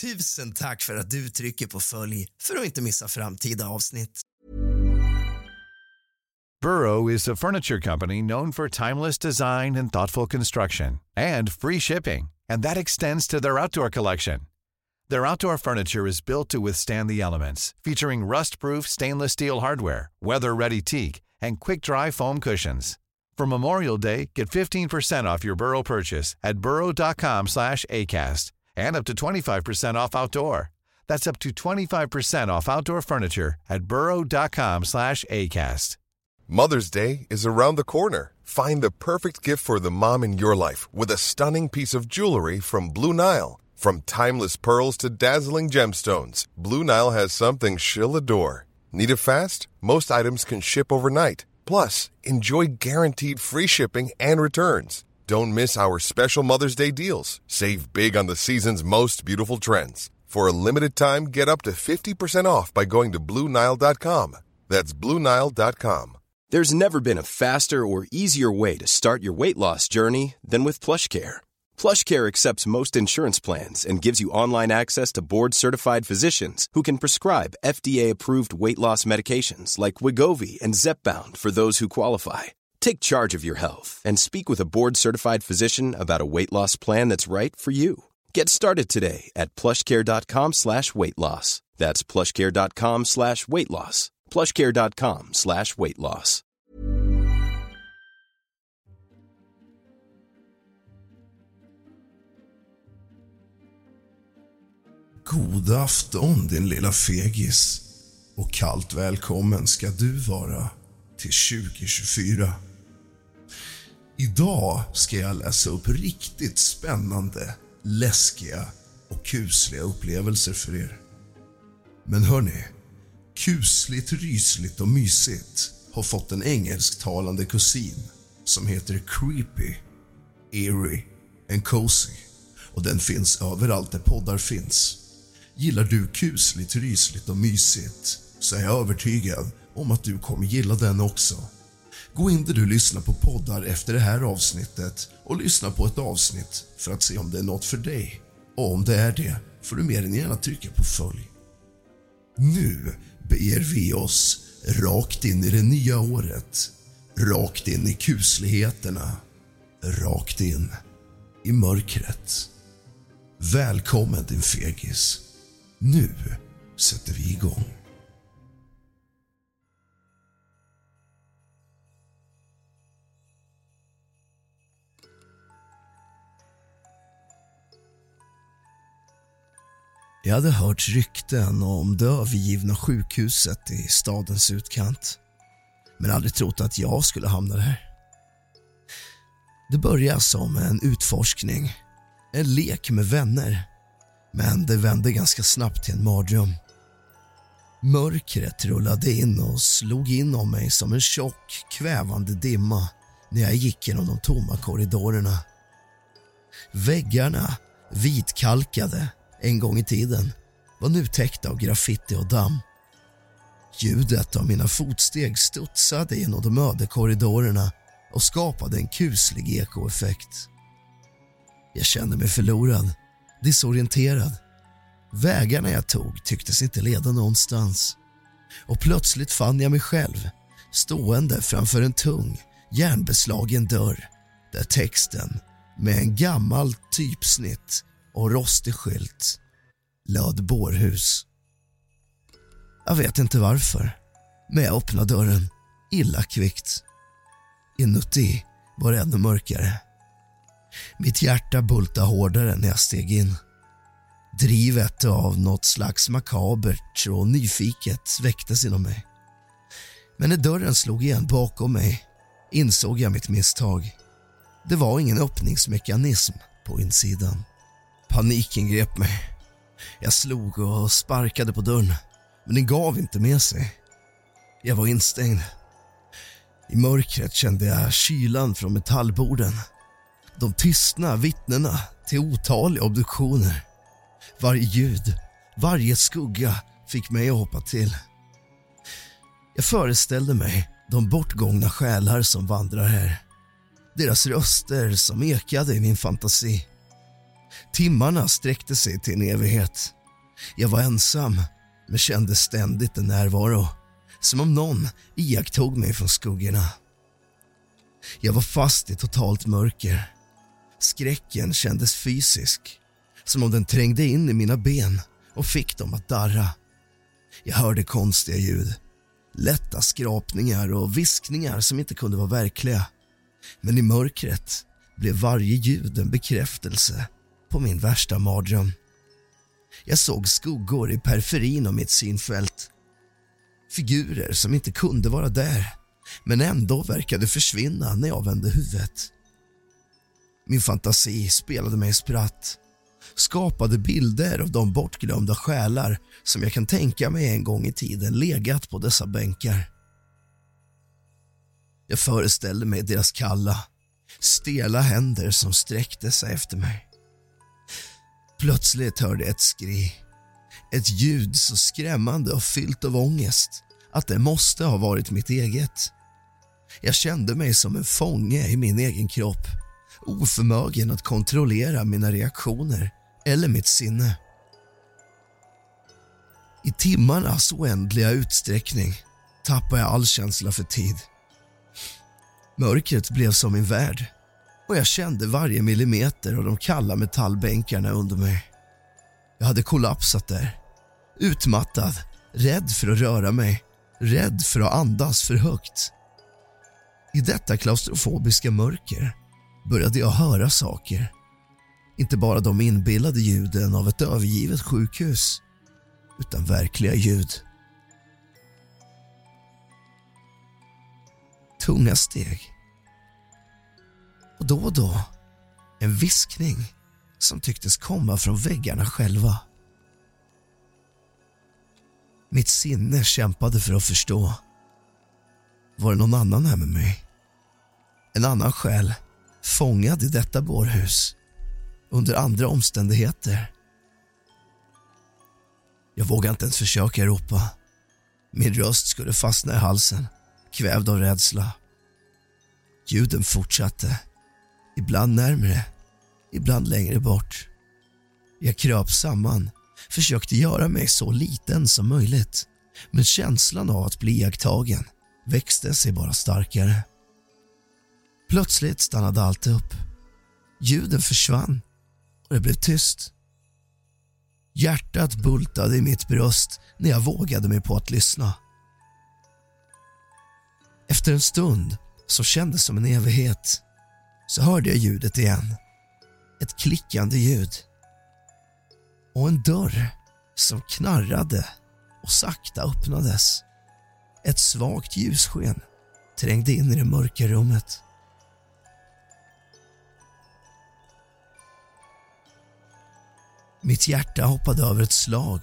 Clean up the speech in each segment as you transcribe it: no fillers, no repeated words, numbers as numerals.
Tusen tack för att du trycker på följ för att inte missa framtida avsnitt. Burrow is a furniture company known for timeless design and thoughtful construction and free shipping, and that extends to their outdoor collection. Their outdoor furniture is built to withstand the elements, featuring rust-proof stainless steel hardware, weather-ready teak, and quick-dry foam cushions. For Memorial Day, get 15% off your Burrow purchase at burrow.com/acast and up to 25% off outdoor. That's up to 25% off outdoor furniture at burrow.com/acast. Mother's Day is around the corner. Find the perfect gift for the mom in your life with a stunning piece of jewelry from Blue Nile. From timeless pearls to dazzling gemstones, Blue Nile has something she'll adore. Need it fast? Most items can ship overnight. Plus, enjoy guaranteed free shipping and returns. Don't miss our special Mother's Day deals. Save big on the season's most beautiful trends. For a limited time, get up to 50% off by going to BlueNile.com. That's BlueNile.com. There's never been a faster or easier way to start your weight loss journey than with PlushCare. PlushCare accepts most insurance plans and gives you online access to board-certified physicians who can prescribe FDA-approved weight loss medications like Wegovy and Zepbound for those who qualify. Take charge of your health and speak with a board-certified physician about a weight loss plan that's right for you. Get started today at PlushCare.com/weight loss. That's PlushCare.com/weight loss. PlushCare.com/weight loss. God afton din lilla fegis, och kallt välkommen ska du vara till 2024. Idag ska jag läsa upp riktigt spännande, läskiga och kusliga upplevelser för er. Men hörni, kusligt, rysligt och mysigt har fått en engelsktalande kusin som heter Creepy, Eerie and Cozy, och den finns överallt där poddar finns. Gillar du kusligt, rysligt och mysigt så är jag övertygad om att du kommer gilla den också. Gå in där du lyssnar på poddar efter det här avsnittet och lyssna på ett avsnitt för att se om det är något för dig. Och om det är det får du mer än gärna trycka på följ. Nu beger vi oss rakt in i det nya året. Rakt in i kusligheterna. Rakt in i mörkret. Välkommen din fegis. Nu sätter vi igång. Jag hade hört rykten om det övergivna sjukhuset i stadens utkant, men aldrig trott att jag skulle hamna där. Det började som en utforskning, en lek med vänner, men det vände ganska snabbt till en mardröm. Mörkret rullade in och slog in om mig som en tjock, kvävande dimma när jag gick genom de tomma korridorerna. Väggarna, vitkalkade en gång i tiden, var nu täckta av graffiti och damm. Ljudet av mina fotsteg studsade genom de öde korridorerna och skapade en kuslig ekoeffekt. Jag kände mig förlorad, disorienterad. Vägarna jag tog tycktes inte leda någonstans. Och plötsligt fann jag mig själv, stående framför en tung, järnbeslagen dörr, där texten, med en gammal typsnitt och rostig skylt, löd bårhus. Jag vet inte varför, men jag öppnade dörren illa kvickt. Inuti var det ännu mörkare. Mitt hjärta bultade hårdare när jag steg in. Drivet av något slags makabert och nyfiket väcktes inom mig. Men när dörren slog igen bakom mig insåg jag mitt misstag. Det var ingen öppningsmekanism på insidan. Paniken grep mig. Jag slog och sparkade på dörren, men den gav inte med sig. Jag var instängd. I mörkret kände jag kylan från metallborden. De tystna vittnena till otaliga obduktioner. Varje ljud, varje skugga fick mig att hoppa till. Jag föreställde mig de bortgångna själar som vandrar här. Deras röster som ekade i min fantasi. Timmarna sträckte sig till en evighet. Jag var ensam, men kände ständigt en närvaro, som om någon iakttog mig från skuggorna. Jag var fast i totalt mörker. Skräcken kändes fysisk, som om den trängde in i mina ben och fick dem att darra. Jag hörde konstiga ljud, lätta skrapningar och viskningar som inte kunde vara verkliga. Men i mörkret blev varje ljud en bekräftelse på min värsta mardröm. Jag såg skuggor i periferin av mitt synfält. Figurer som inte kunde vara där, men ändå verkade försvinna när jag vände huvudet. Min fantasi spelade mig spratt, skapade bilder av de bortglömda själar som jag kan tänka mig en gång i tiden legat på dessa bänkar. Jag föreställde mig deras kalla, stela händer som sträckte sig efter mig. Plötsligt hörde jag ett skri. Ett ljud så skrämmande och fyllt av ångest att det måste ha varit mitt eget. Jag kände mig som en fånge i min egen kropp, oförmögen att kontrollera mina reaktioner eller mitt sinne. I timmarnas oändliga utsträckning tappade jag all känsla för tid. Mörkret blev som min värld, och jag kände varje millimeter av de kalla metallbänkarna under mig. Jag hade kollapsat där, utmattad, rädd för att röra mig, rädd för att andas för högt. I detta klaustrofobiska mörker började jag höra saker. Inte bara de inbillade ljuden av ett övergivet sjukhus, utan verkliga ljud. Tunga steg. Och då, en viskning som tycktes komma från väggarna själva. Mitt sinne kämpade för att förstå. Var det någon annan här med mig? En annan själ, fångad i detta bårhus, under andra omständigheter. Jag vågade inte ens försöka ropa. Min röst skulle fastna i halsen, kvävd av rädsla. Ljuden fortsatte, ibland närmare, ibland längre bort. Jag kröp samman, försökte göra mig så liten som möjligt, men känslan av att bli jagtagen växte sig bara starkare. Plötsligt stannade allt upp. Ljuden försvann och det blev tyst. Hjärtat bultade i mitt bröst när jag vågade mig på att lyssna. Efter en stund, som kändes som en evighet, så hörde jag ljudet igen. Ett klickande ljud. Och en dörr som knarrade och sakta öppnades. Ett svagt ljussken trängde in i det mörka rummet. Mitt hjärta hoppade över ett slag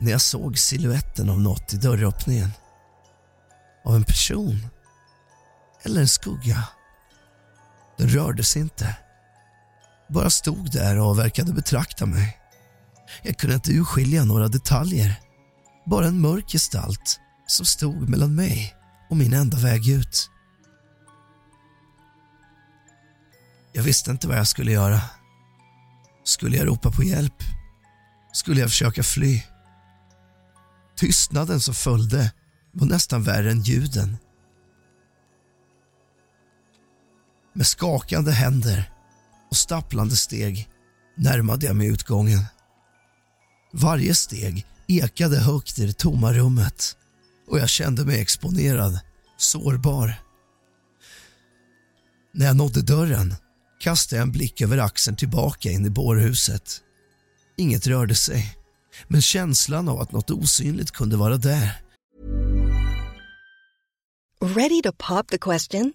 när jag såg siluetten av något i dörröppningen. Av en person. Eller en skugga. Den rörde sig inte. Bara stod där och verkade betrakta mig. Jag kunde inte urskilja några detaljer. Bara en mörk gestalt som stod mellan mig och min enda väg ut. Jag visste inte vad jag skulle göra. Skulle jag ropa på hjälp? Skulle jag försöka fly? Tystnaden som följde var nästan värre än ljuden. Med skakande händer och stapplande steg närmade jag mig utgången. Varje steg ekade högt i det tomma rummet och jag kände mig exponerad, sårbar. När jag nådde dörren kastade jag en blick över axeln tillbaka in i bårhuset. Inget rörde sig, men känslan av att något osynligt kunde vara där. Ready to pop the question?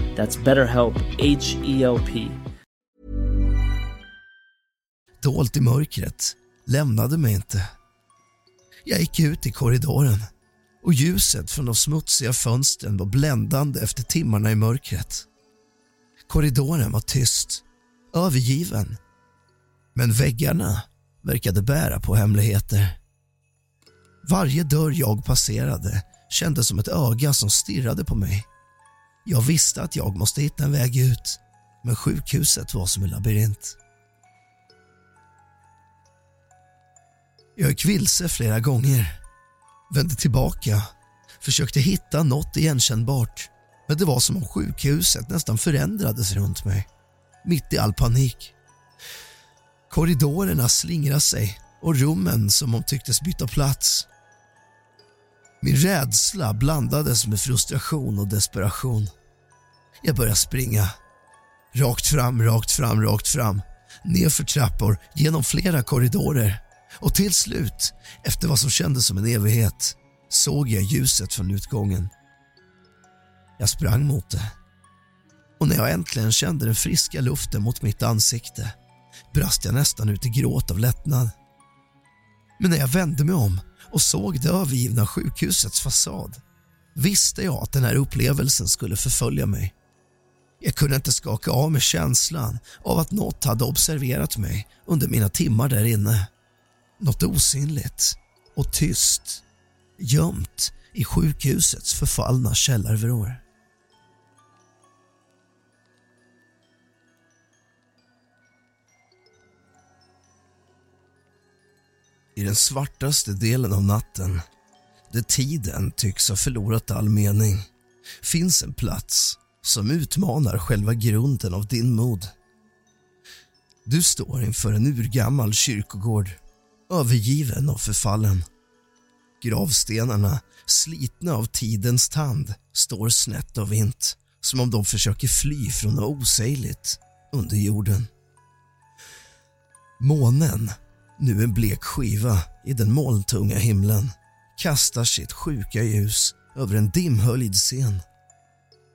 That's BetterHelp, H-E-L-P. Dolt i mörkret lämnade mig inte. Jag gick ut i korridoren och ljuset från de smutsiga fönstren var bländande efter timmarna i mörkret. Korridoren var tyst, övergiven, men väggarna verkade bära på hemligheter. Varje dörr jag passerade kändes som ett öga som stirrade på mig. Jag visste att jag måste hitta en väg ut, men sjukhuset var som en labyrint. Jag gick vilse flera gånger, vände tillbaka, försökte hitta något igenkännbart, men det var som om sjukhuset nästan förändrades runt mig, mitt i all panik. Korridorerna slingrade sig och rummen som om tycktes byta plats. Min rädsla blandades med frustration och desperation. Jag började springa. Rakt fram. Nerför trappor, genom flera korridorer. Och till slut, efter vad som kändes som en evighet, såg jag ljuset från utgången. Jag sprang mot det. Och när jag äntligen kände den friska luften mot mitt ansikte, brast jag nästan ut i gråt av lättnad. Men när jag vände mig om och såg det övergivna sjukhusets fasad, visste jag att den här upplevelsen skulle förfölja mig. Jag kunde inte skaka av mig känslan av att något hade observerat mig under mina timmar där inne. Något osynligt och tyst, gömt i sjukhusets förfallna källarvrår. I den svartaste delen av natten, där tiden tycks ha förlorat all mening, finns en plats som utmanar själva grunden av din mod. Du står inför en urgammal kyrkogård, övergiven och förfallen. Gravstenarna, slitna av tidens tand, står snett och vint, som om de försöker fly från något osägligt under jorden. Månen, nu en blek skiva i den molntunga himlen, kastar sitt sjuka ljus över en dimhöljd scen.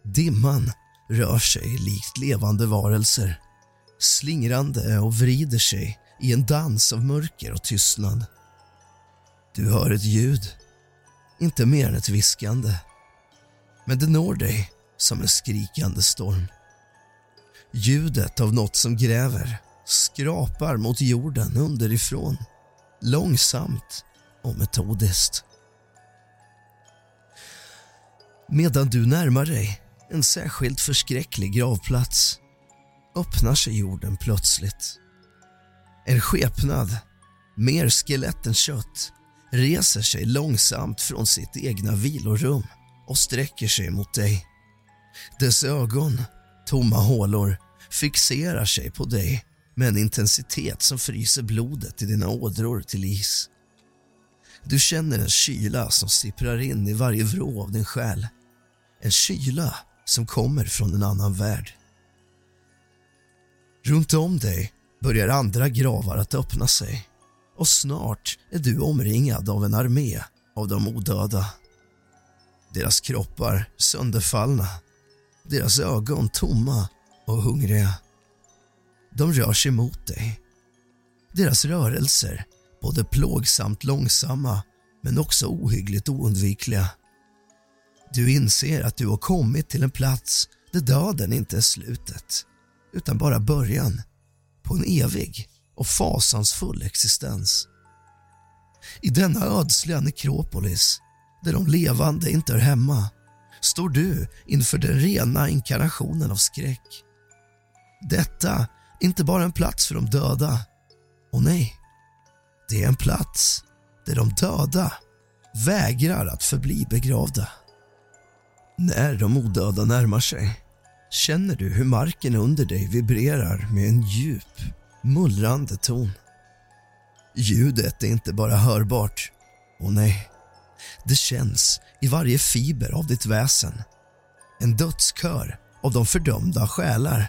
Dimman rör sig likt levande varelser, slingrande och vrider sig i en dans av mörker och tystnad. Du hör ett ljud, inte mer än ett viskande, men det når dig som en skrikande storm. Ljudet av något som gräver, skrapar mot jorden underifrån, långsamt och metodiskt. Medan du närmar dig en särskilt förskräcklig gravplats, öppnar sig jorden plötsligt. En skepnad, mer skelett än kött, reser sig långsamt från sitt egna vilorum och sträcker sig mot dig. Dess ögon, tomma hålor, fixerar sig på dig med en intensitet som fryser blodet i dina ådror till is. Du känner en kyla som sipprar in i varje vrå av din själ. En kyla som kommer från en annan värld. Runt om dig börjar andra gravar att öppna sig, och snart är du omringad av en armé av de odöda. Deras kroppar sönderfallna, deras ögon tomma och hungriga. De rör sig mot dig. Deras rörelser, både plågsamt långsamma men också ohyggligt oundvikliga. Du inser att du har kommit till en plats där döden inte är slutet, utan bara början på en evig och fasansfull existens. I denna ödsliga nekropolis, där de levande inte är hemma, står du inför den rena inkarnationen av skräck. Detta är inte bara en plats för de döda. Och nej, det är en plats där de döda vägrar att förbli begravda. När de odöda närmar sig känner du hur marken under dig vibrerar med en djup, mullrande ton. Ljudet är inte bara hörbart, och nej, det känns i varje fiber av ditt väsen. En dödskör av de fördömda själar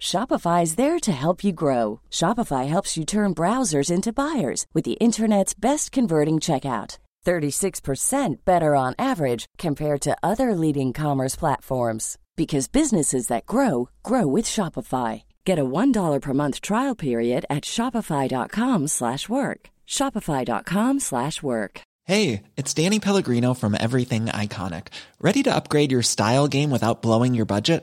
Shopify is there to help you grow. Shopify helps you turn browsers into buyers with the internet's best converting checkout. 36% better on average compared to other leading commerce platforms. Because businesses that grow, grow with Shopify. Get a $1 per month trial period at shopify.com/work. Shopify.com/work. Hey, it's Danny Pellegrino from Everything Iconic. Ready to upgrade your style game without blowing your budget?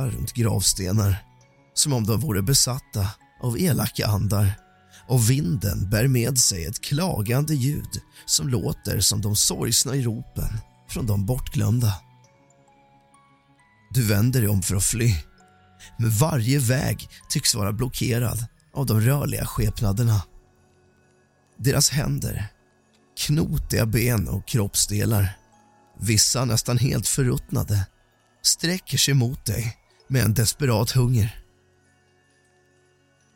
Runt gravstenar, som om de vore besatta av elaka andar. Och vinden bär med sig ett klagande ljud som låter som de sorgsna i ropen från de bortglömda. Du vänder dig om för att fly, men varje väg tycks vara blockerad av de rörliga skepnaderna. Deras händer, knotiga ben och kroppsdelar, vissa nästan helt förruttnade, sträcker sig mot dig med en desperat hunger.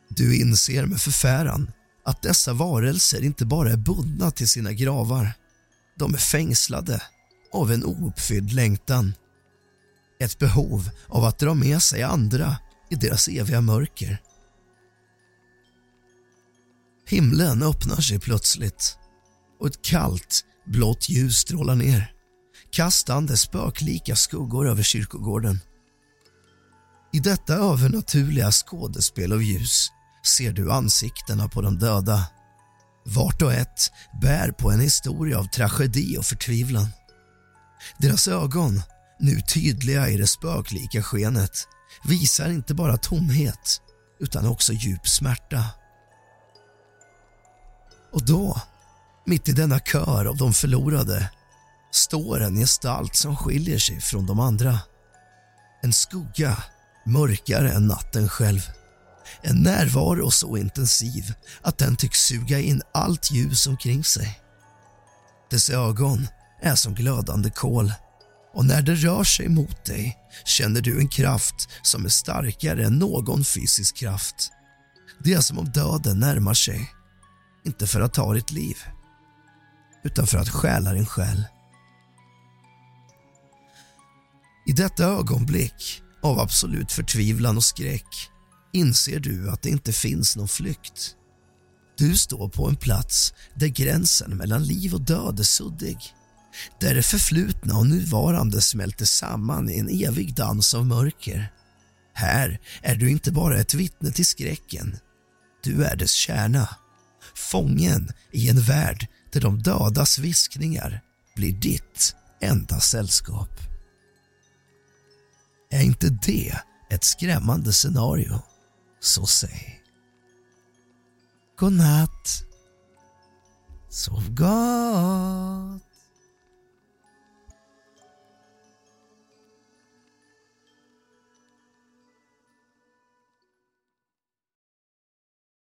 Du inser med förfäran att dessa varelser inte bara är bundna till sina gravar, de är fängslade av en ouppfylld längtan. Ett behov av att dra med sig andra i deras eviga mörker. Himlen öppnar sig plötsligt och ett kallt, blått ljus strålar ner, kastande spöklika skuggor över kyrkogården. I detta övernaturliga skådespel av ljus ser du ansiktena på de döda. Vart och ett bär på en historia av tragedi och förtvivlan. Deras ögon, nu tydliga i det spöklika skenet, visar inte bara tomhet utan också djup smärta. Och då, mitt i denna kör av de förlorade, står en gestalt som skiljer sig från de andra. En skugga mörkare än natten själv. En närvaro så intensiv att den tycks suga in allt ljus omkring sig. Dess ögon är som glödande kol, och när det rör sig mot dig känner du en kraft som är starkare än någon fysisk kraft. Det är som om döden närmar sig, inte för att ta ditt liv, utan för att stjäla din själ. I detta ögonblick av absolut förtvivlan och skräck inser du att det inte finns någon flykt. Du står på en plats där gränsen mellan liv och död är suddig, där det förflutna och nuvarande smälter samman i en evig dans av mörker. Här är du inte bara ett vittne till skräcken, du är dess kärna, fången i en värld där de dödas viskningar blir ditt enda sällskap. Är inte det ett skrämmande scenario? Så säg godnatt. Sov gott.